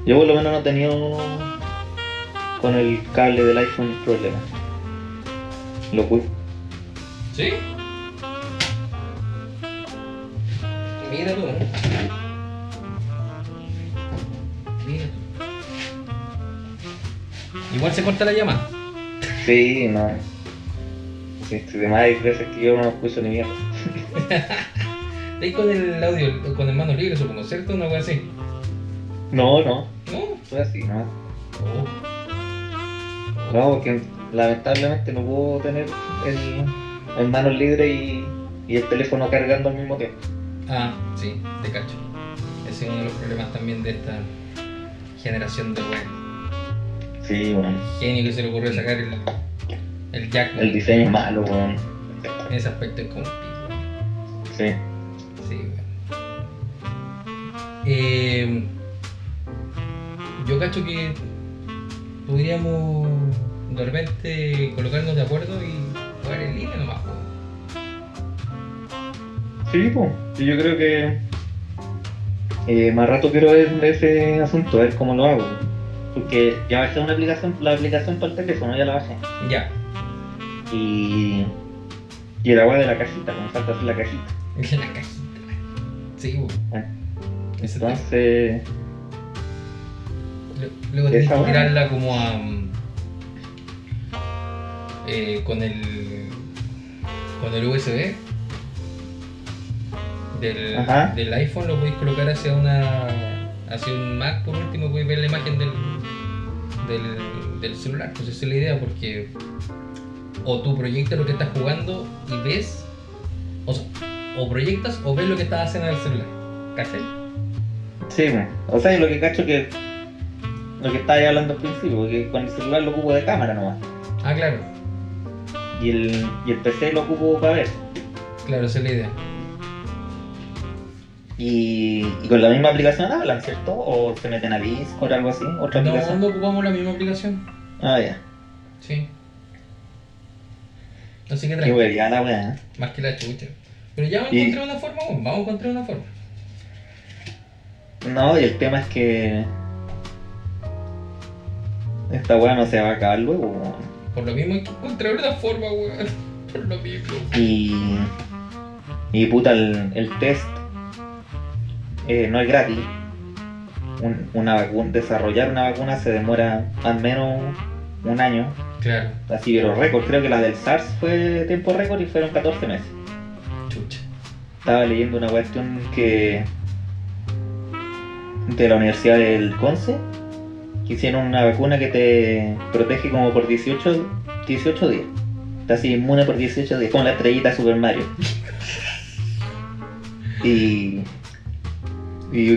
Yo por lo menos no he tenido con el cable del iPhone problemas. Lo cuido. ¿Sí? Mira tú, ¿eh? Mira tú. Igual se corta la llamada. Sí, no. Además hay veces que yo no escucho ni mierda. Ahí con el audio, con el mano libre, supongo, ¿cierto? ¿No fue así? No. ¿No? Fue así, no. Oh. No, porque lamentablemente no puedo tener el mano libre y el teléfono cargando al mismo tiempo. Ah, sí, te cacho. Ese es uno de los problemas también de esta generación de web. Sí, weón. Genio que se le ocurrió sacar el jack, weón. El diseño es malo, weón. En ese aspecto es como pico. Sí. Sí, weón. Yo cacho que podríamos de repente colocarnos de acuerdo y jugar en línea nomás, po. Sí, pues, y yo creo que más rato quiero ver ese asunto, a ver cómo lo hago. Porque ya bajé una aplicación, la aplicación para el teléfono, ya la bajé. Ya. Y el agua de la cajita, cuando falta hacer la cajita. La cajita. Sí, pues. Entonces... Luego tienes que tirarla como a... Con el USB del iPhone lo podéis colocar hacia un Mac, por último podéis ver la imagen del celular. Pues esa es la idea, porque o tú proyectas lo que estás jugando y ves, o sea, o proyectas o ves lo que estás haciendo en el celular, ¿cachai? Sí, bueno, o sea, lo que cacho que lo que estabas hablando al principio, porque con el celular lo ocupo de cámara nomás. Ah, claro. Y el PC lo ocupo para ver. Claro, esa es la idea. ¿Y con la misma aplicación hablan, cierto? ¿O se meten a Discord o algo así? ¿Otra aplicación? No, ocupamos la misma aplicación. Ah, ya. Sí. Así que tranquilo. Qué huevía la weá. Más que la chucha. Pero ya encontré una forma, vamos a encontrar una forma. No, y el tema es que... esta weá no se va a acabar luego, weón. Por lo mismo hay que encontrar una forma, weón. Por lo mismo. Y puta, el test no es gratis. Desarrollar una vacuna se demora al menos un año. Claro. Así pero récord, creo que la del SARS fue tiempo récord y fueron 14 meses. Chucha. Estaba leyendo una cuestión que... de la Universidad del Conce. Que hicieron una vacuna que te protege como por 18 días. Estás inmune por 18 días, como la estrellita de Super Mario. Y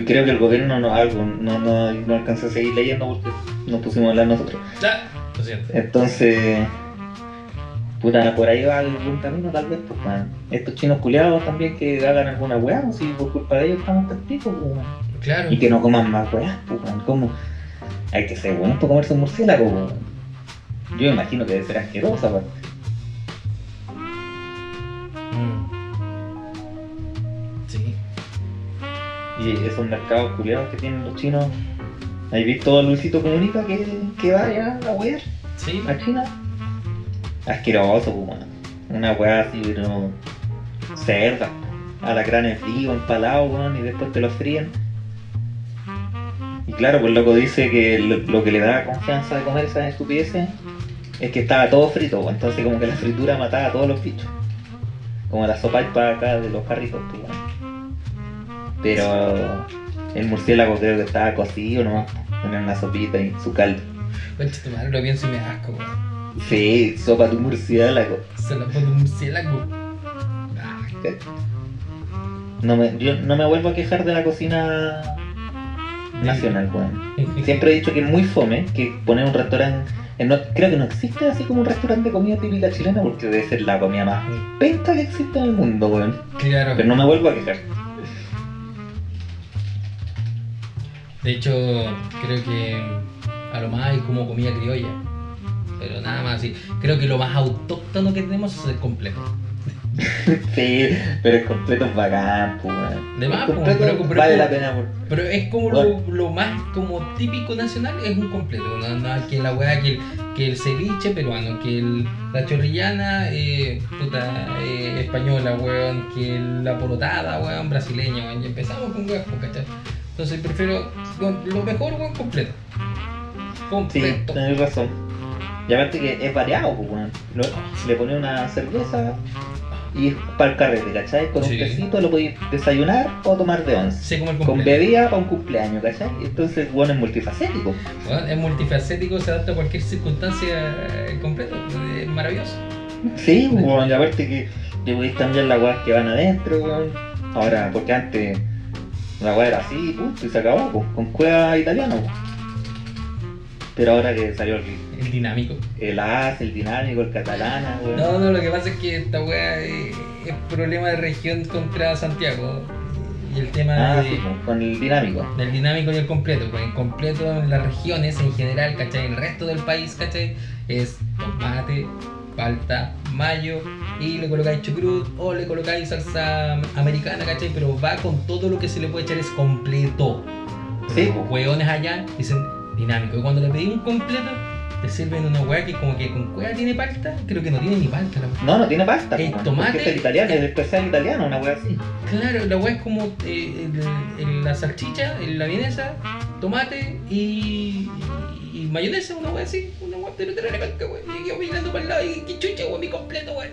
creo que el gobierno no alcanzó a seguir leyendo porque nos pusimos a hablar nosotros. Ya, lo siento. Entonces, puta, por ahí va algún camino tal vez, pues, man. Estos chinos culiados también que hagan alguna weá, si por culpa de ellos estamos tan picos, pues, man. Claro. Y que no coman más weá, pues, man. ¿Cómo? Hay que ser bueno para comerse un murciélago. Yo me imagino que debe ser asquerosa, weón. Sí. Y esos mercados culiados que tienen los chinos. ¿Has visto a Luisito Comunica que vaya a wear? Sí. A China. Asqueroso, weón. Una weá así, pero cerda. Alacranes fríos, empalados, weón, y después te los fríen. Y claro, pues el loco dice que lo que le da confianza de comer esas estupideces es que estaba todo frito, pues. Entonces como que la fritura mataba a todos los bichos. Como la sopa acá de los carritos, pues, ¿no? Pero el murciélago creo que estaba cocido nomás, en una sopita y su caldo. Bueno, chiste madre, lo pienso y me da asco, pues. Sí, sopa tu murciélago. Sopa tu murciélago. Ah, ¿qué? Yo no me vuelvo a quejar de la cocina nacional, weón. Bueno. Siempre he dicho que es muy fome que poner un restaurante. Creo que no existe así como un restaurante de comida típica chilena porque debe ser la comida más penta que existe en el mundo, weón. Bueno. Claro. Pero no me vuelvo a quejar. De hecho, creo que a lo más hay como comida criolla. Pero nada más así. Creo que lo más autóctono que tenemos es el completo. Sí, pero el completo es bacán, pues, weón. De más, pero vale la pena, por... Pero es como lo más como típico nacional es un completo, no, que la weá, que el ceviche peruano, que la chorrillana española, weón, que la porotada, weón, brasileña, weón, y empezamos con weón, ¿cachai? Entonces prefiero lo mejor, weón, completo. Completo. Sí, tenés razón. Y aparte que es variado, pues, weón. Le pones una cerveza y es para el carrete, ¿cachai? Con sí. Un tecito lo podéis desayunar o tomar de once. Sí, como el cumpleaños. Con bebida para un cumpleaños, ¿cachai? Entonces, bueno, es multifacético. Bueno, es multifacético, se adapta a cualquier circunstancia completa. Es maravilloso. Sí, bueno, y aparte que le podéis cambiar las guas que van adentro, weón. Ahora, porque antes la gua era así, punto, y se acabó, pues, con cueva italiano, pues. Pero ahora que salió el dinámico. El AS, el dinámico, el catalana, weón. No, lo que pasa es que esta weá es problema de región contra Santiago. y el tema con el dinámico. Del dinámico y el completo. Con el completo en las regiones en general, ¿cachai? El resto del país, ¿cachai? Es tomate, palta, mayo, y le colocáis chucrut o le colocáis salsa americana, ¿cachai? Pero va con todo lo que se le puede echar, es completo. Pero sí, los hueones allá dicen dinámico. Y cuando le pedís un completo, te sirven una hueá que como que con hueá tiene palta, creo que no tiene ni palta. No tiene palta. El tomate. Es italiano, es especial italiano, una hueá así. Claro, la hueá es como la salchicha, la vienesa, tomate y mayonesa, una hueá así, una hueá de la calca, hueá. Y yo mirando para el lado y que chucha, hueá, mi completo, hueá.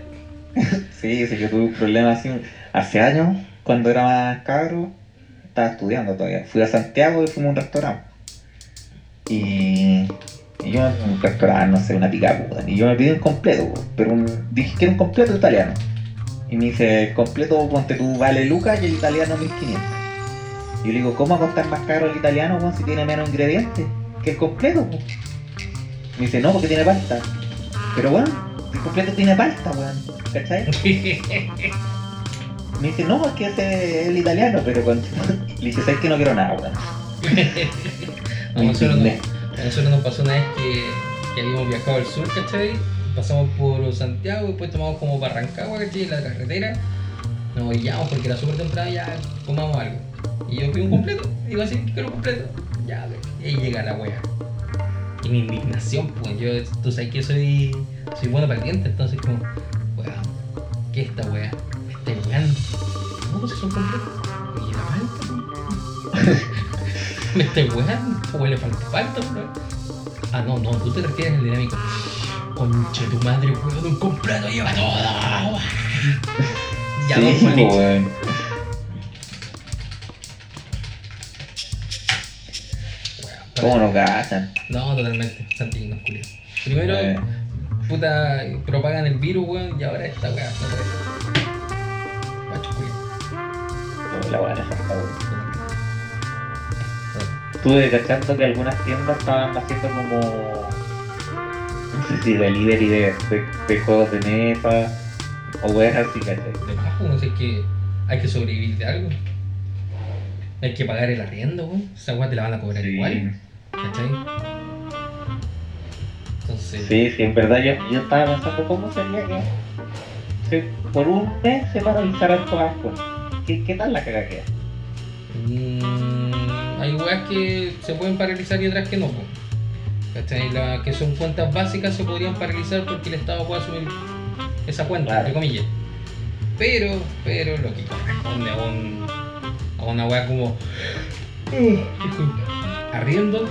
Sí, sí, yo tuve un problema así hace años, cuando era más cabro, estaba estudiando todavía. Fui a Santiago y fuimos a un restaurante. Y yo un restaurante, no sé, una picaputa. Y yo me pedí un completo, pero dije que era un completo italiano. Y me dice, el completo ponte tú vale lucas y el italiano 1500. Y yo le digo, ¿cómo va a costar más caro el italiano, si tiene menos ingredientes que el completo, po? Me dice, no, porque tiene palta. Pero bueno, el completo tiene palta, weón, ¿cachai? Me dice, no, es que ese es el italiano, pero cuando... Le dice, ¿sabes que no quiero nada, weón? A nosotros nos pasó una vez que habíamos viajado al sur, ¿cachai? Pasamos por Santiago y después tomamos como Barrancagua, ¿cachai? En la carretera. Nos guiamos porque era súper temprano, ya comamos algo. Y yo pido un completo, digo así, quiero un completo. Ya, y ahí llega la wea. Y mi indignación, pues yo, tú sabes que soy bueno para el diente, entonces como, weón, ¿qué es esta wea? Me está engañando. ¿Cómo se hizo un completo? Y yo la falta. Me estoy weando, o le falta, bro. Ah, no, tú te refieres al dinámico. Concha tu madre, weón, un completo lleva todo. Ya sí, no fue weón. ¿Cómo no cachan? No, totalmente, santinos, culiao. Primero, puta, propagan el virus, weón, y ahora esta weá. Macho, culiao. La weá le falta, weón. Estuve cachando que algunas tiendas estaban haciendo como, no sé si delivery de juegos de mesa o weas así, ¿cachai? De bajo, no sé, es que hay que sobrevivir de algo. Hay que pagar el arriendo, weón. Esa wea te la van a cobrar igual, ¿cachai? Entonces... Sí, en verdad yo estaba pensando cómo sería que por un mes se paralizaran todas las cosas. ¿Qué tal la caga queda? Hay weas que se pueden paralizar y otras que no, ¿cachai? Las que son cuentas básicas se podrían paralizar porque el Estado puede asumir esa cuenta, entre comillas. Pero lo que corresponde a una wea como arriendo,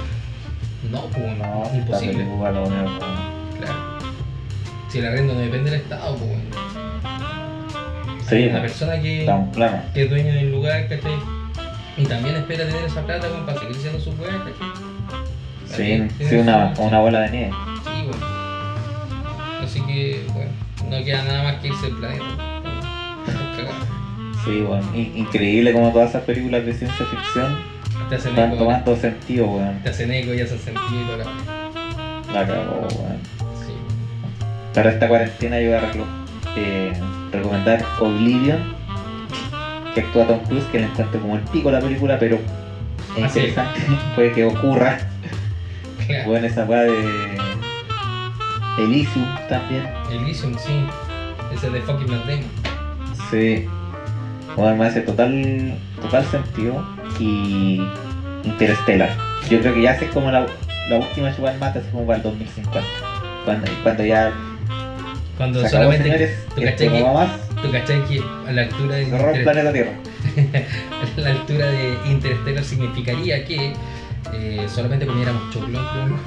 no, pues no, es imposible. Claro. Si el arriendo no depende del Estado, pues sí, una persona que es dueño del lugar, ¿cachai? Y también espera tener esa plata, bueno, para seguir siendo sus weas, ¿cachai? Sí, una bola de nieve. Sí, bueno. Así que, bueno, no queda nada más que irse al planeta. Sí, bueno. Increíble como todas esas películas de ciencia ficción están tomando sentido, weón. Te hacen eco y hacen sentido y toda la cagó, weón. Sí. Para esta cuarentena yo voy a recomendar Oblivion, que actúa Tom Cruise, que le encuentro como el pico la película, pero es interesante, puede que ocurra. Claro. Bueno, esa weá de Elysium también. Elysium, sí. Esa de fucking Matt Damon. Sí. Bueno, me hace total sentido. Y Interstellar. Yo creo que ya es como la última chupa del mate, es como para el 2050. Cuando ya... Cuando se acabó, solamente... ¿Tú cachai que a la altura de planeta Tierra? A la altura de Interstellar significaría que solamente comiéramos choclos, ¿no?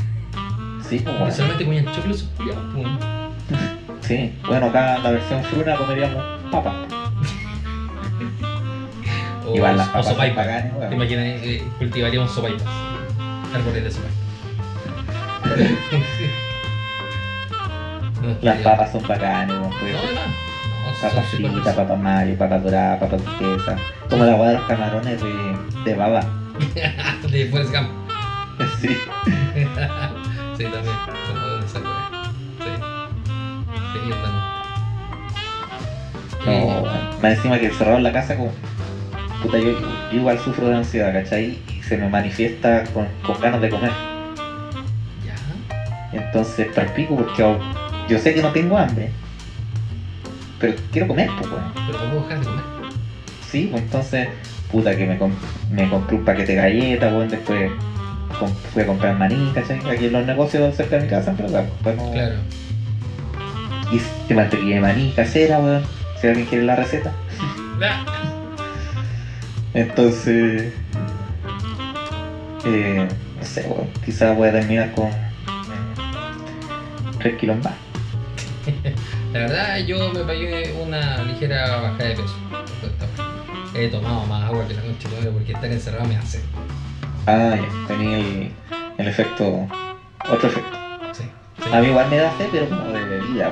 Sí, pues bueno. Solamente comían choclos, ¿no? Sí, bueno, acá en la versión fruna comeríamos papas. O sopaipas. Te imaginas, cultivaríamos sopaipas. Árboles de sopaipas. Las papas son bacanas, ¿no? Papas fritas, papas mayo, papas doradas, papas turquesa. Como la agua de los camarones de baba. De Forrest Gump. Sí. Sí, también. Como de esa hueá. Sí. Sí, también. No, más encima que cerraron la casa como puta, yo igual sufro de ansiedad, ¿cachai? Y se me manifiesta con ganas de comer. Ya. Entonces palpico porque yo sé que no tengo hambre, pero quiero comer, pues, weón. Pero no puedo dejar de comer. Sí, pues entonces, puta, que me compré un paquete de galletas, weón, después fui a comprar maní, ¿cachai? Aquí en los negocios cerca de mi casa, pero acá, pues no. Claro. Y te mantequilla de maní casera, weón. Si alguien quiere la receta. Entonces, no sé, weón, quizás voy a terminar con 3 kilos más. La verdad, yo me pagué una ligera bajada de peso. He tomado más agua que la noche, porque estar encerrado me hace. Ah, ya, tenía el efecto, otro efecto. Sí, sí. A mí igual me da sed, pero como de bebida,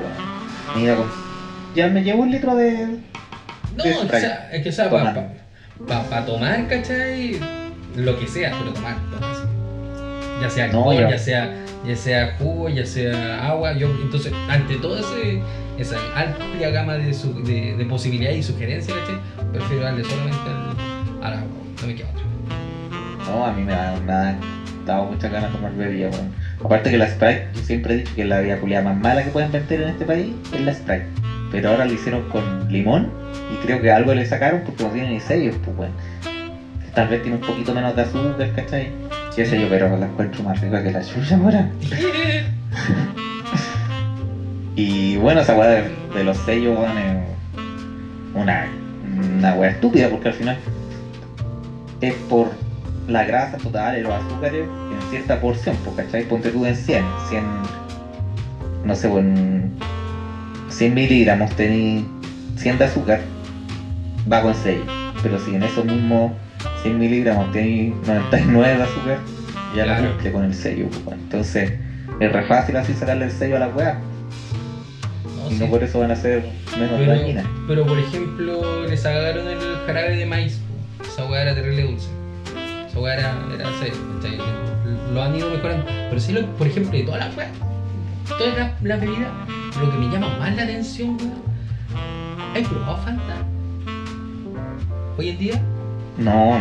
weón. Ya me llevo un litro de... No, de es que sea, para tomar, ¿cachai? Lo que sea, pero tomar. Ya sea alcohol, no, ya sea jugo, ya sea agua. Yo, entonces, ante toda esa amplia gama de posibilidades y sugerencias, ¿cachai? Prefiero darle solamente al agua, no me queda otra. No, a mí me ha dado muchas ganas de tomar bebida, weón. Aparte que la Sprite, yo siempre he dicho que la bebida culiada más mala que pueden vender en este país es la Sprite. Pero ahora la hicieron con limón y creo que algo le sacaron porque no tienen ni sellos, pues, weón. Tal vez tiene un poquito menos de azúcar, ¿cachai? Sí, sé yo, pero la encuentro más rica que la chucha, weón. Y bueno, esa weá de los sellos, weón, es una weá estúpida porque al final es por la grasa total y los azúcares en cierta porción, ¿cachai? Ponte tú en 100, no sé, en 100 miligramos tenés 100 de azúcar, va con 6, pero si en esos mismos 100 miligramos tenés 99 de azúcar, ya claro, la cumple con el sello, ¿cachai? Entonces es re fácil así sacarle el sello a la weá. No, y sí, no por eso van a ser menos dañinas. Pero por ejemplo, le sacaron el jarabe de maíz, esa weá era terrible dulce. Era serio, ¿cachai? Lo han ido mejorando, pero sí, por ejemplo, de todas las weas, todas las bebidas, lo que me llama más la atención, weón, ¿has probado Fanta? ¿Hoy en día? No,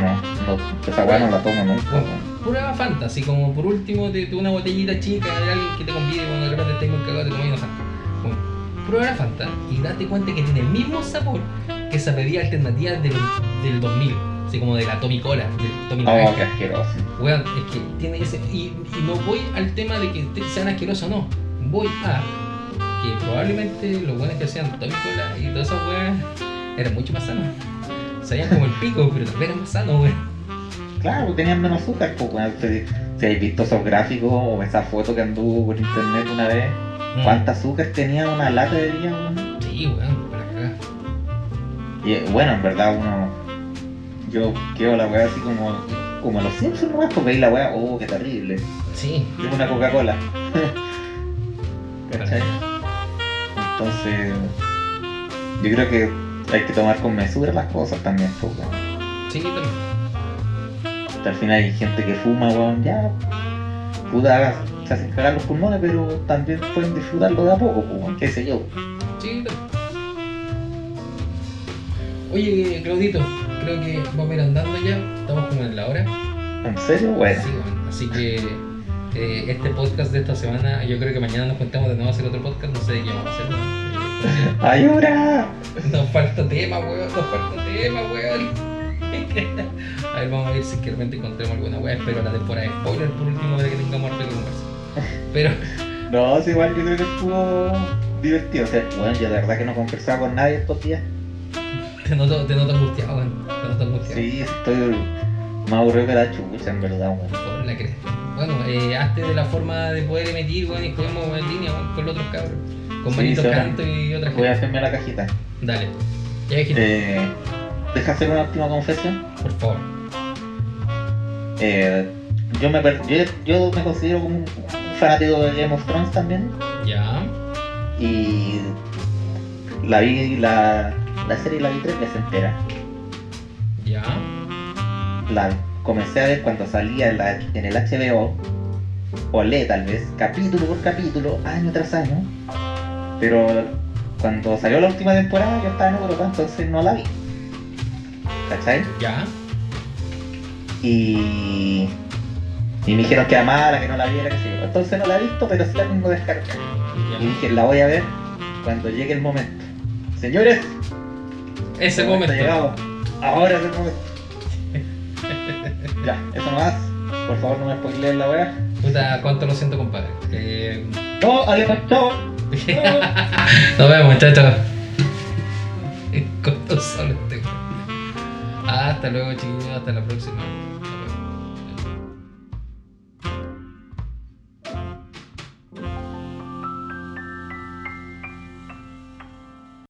esa wea no la tomo nunca. Bueno, pura Fanta, así como por último de una botellita chica de alguien que te convide cuando de repente estés muy cagado te comes una Fanta. Bueno, prueba la Fanta y date cuenta que tiene el mismo sabor que esa bebida alternativa del 2000. Así como de la Tomicola, del Tommy Naranja. Oh, qué asqueroso. Weón, es que tiene ese... Y no voy al tema de que sean asquerosos o no. Voy a que probablemente los weones que hacían Tomicola y todas esas weas eran mucho más sanos. Sabían como el pico, pero también eran más sanos, weón. Claro, tenían menos azúcar, pues, weón. Si habéis visto esos gráficos o esa foto que anduvo por internet una vez, ¿cuánta azúcar tenía una lata de día, weón? Sí, weón, para cagar. Y bueno, en verdad uno... Yo quedo la weá así como los Simpsons, ¿no? Porque veis la weá, oh, qué terrible. Sí. Yo una Coca-Cola. ¿Cachai? Entonces, yo creo que hay que tomar con mesura las cosas también, pues, weón. Sí, también. Hasta al final hay gente que fuma, weón, ya. Puta, se hacen cagar los pulmones, pero también pueden disfrutarlo de a poco, weón, qué sé yo. Sí, también. Oye, Claudito, creo que vamos a ir andando ya, estamos como en la hora. ¿En serio? Bueno. Sí, bueno, así que este podcast de esta semana, yo creo que mañana nos juntamos de nuevo a hacer otro podcast, no sé de qué vamos a hacer. ¿No? ¡Ayura! Nos falta tema, weón. A ver, vamos a ver si realmente encontremos alguna weón, espero la temporada de spoiler por último de que tengamos harto que conversar. Pero... No, es igual, yo creo que estuvo divertido. O sea, bueno, yo de verdad que no conversaba con nadie estos días. Te noto angustiado, weón. Sí, estoy más aburrido que la chucha, en verdad, weón. Por la cresta. Bueno, hazte de la forma de poder emitir, weón, y jugamos en línea, weón, con los otros cabros. Con sí, Benito Canto y otras cosas. Voy a hacerme la cajita. Dale. Ya dijiste. ¿Deja hacer una última confesión? Por favor. Yo me considero como un fanático de Game of Thrones también. Ya. Y la vi, la serie la vi 3 veces entera. Ya. La comencé a ver cuando salía en el HBO, o leí tal vez, capítulo por capítulo, año tras año. Pero cuando salió la última temporada yo estaba en Europa, entonces no la vi. ¿cachai? Ya. Y me dijeron que amara, que no la viera, que sí. Entonces no la he visto, pero sí la tengo descargada. Y dije, la voy a ver cuando llegue el momento. Señores, ese momento ha llegado. Ahora es el momento. Ya, eso nomás. Por favor, no me spoileen la weá. Puta, cuánto lo siento, compadre. No, alemán, chao. Nos vemos, muchachos. Con dos soles. Hasta luego, chicos. Hasta la próxima.